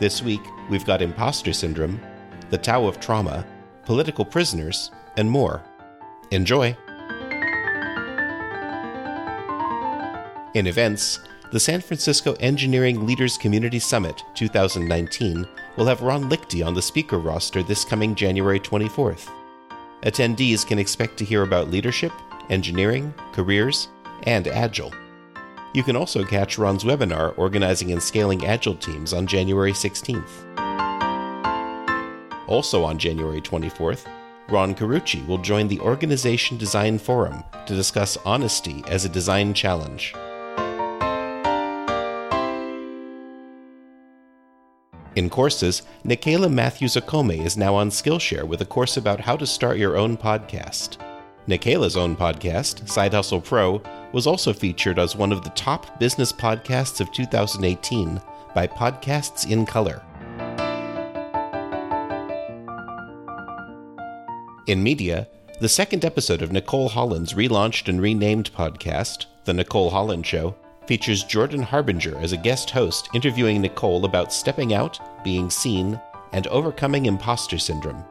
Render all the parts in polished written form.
This week, we've got imposter syndrome, the Tao of trauma, political prisoners, and more. Enjoy! In events, the San Francisco Engineering Leaders Community Summit 2019 will have Ron Lichty on the speaker roster this coming January 24th. Attendees can expect to hear about leadership, engineering, careers, and Agile. You can also catch Ron's webinar, Organizing and Scaling Agile Teams, on January 16th. Also on January 24th, Ron Carucci will join the Organization Design Forum to discuss honesty as a design challenge. In courses, Nikaila Matthews-Okome is now on Skillshare with a course about how to start your own podcast. Nikaila's own podcast, Side Hustle Pro, was also featured as one of the top business podcasts of 2018 by Podcasts in Color. In media, the second episode of Nicole Holland's relaunched and renamed podcast, The Nicole Holland Show, features Jordan Harbinger as a guest host interviewing Nicole about stepping out, being seen, and overcoming imposter syndrome.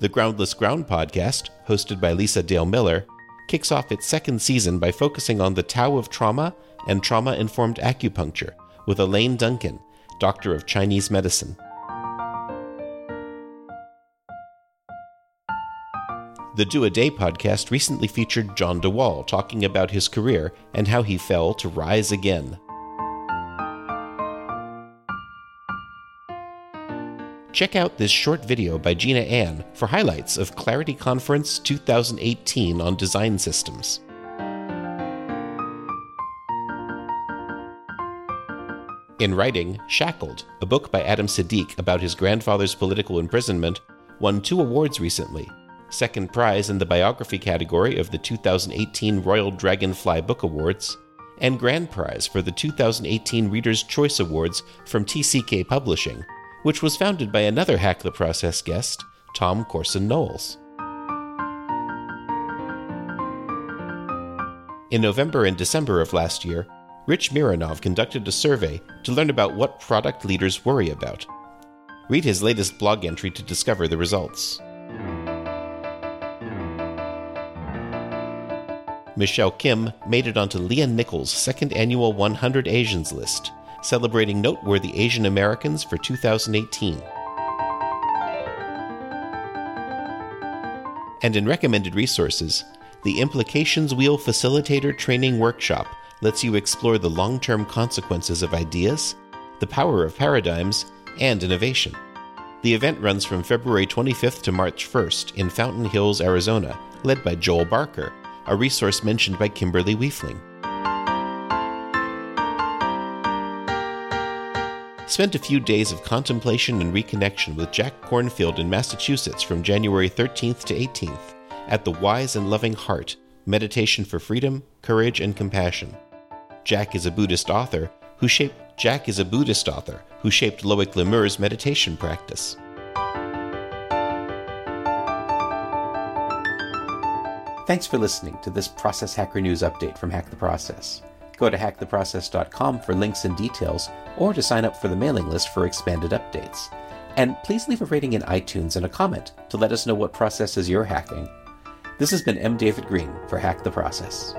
The Groundless Ground podcast, hosted by Lisa Dale Miller, kicks off its second season by focusing on the Tao of trauma and trauma-informed acupuncture with Elaine Duncan, doctor of Chinese medicine. The Do a Day podcast recently featured John DeWall talking about his career and how he fell to rise again. Check out this short video by Gina Ann for highlights of Clarity Conference 2018 on design systems. In writing, Shackled, a book by Adam Sadiq about his grandfather's political imprisonment, won 2 awards recently, second prize in the biography category of the 2018 Royal Dragonfly Book Awards, and grand prize for the 2018 Reader's Choice Awards from TCK Publishing, which was founded by another Hack the Process guest, Tom Corson-Knowles. In November and December of last year, Rich Miranov conducted a survey to learn about what product leaders worry about. Read his latest blog entry to discover the results. Michelle Kim made it onto Leah Nichols' second annual 100 Asians list, celebrating noteworthy Asian Americans for 2018. And in recommended resources, the Implications Wheel Facilitator Training Workshop lets you explore the long-term consequences of ideas, the power of paradigms, and innovation. The event runs from February 25th to March 1st in Fountain Hills, Arizona, led by Joel Barker, a resource mentioned by Kimberly Weefling. Spent a few days of contemplation and reconnection with Jack Kornfield in Massachusetts from January 13th to 18th at the Wise and Loving Heart Meditation for Freedom, Courage, and Compassion. Jack is a Buddhist author who shaped Loic Lemur's meditation practice. Thanks for listening to this Process Hacker News update from Hack the Process. Go to hacktheprocess.com for links and details, or to sign up for the mailing list for expanded updates. And please leave a rating in iTunes and a comment to let us know what processes you're hacking. This has been M. David Green for Hack the Process.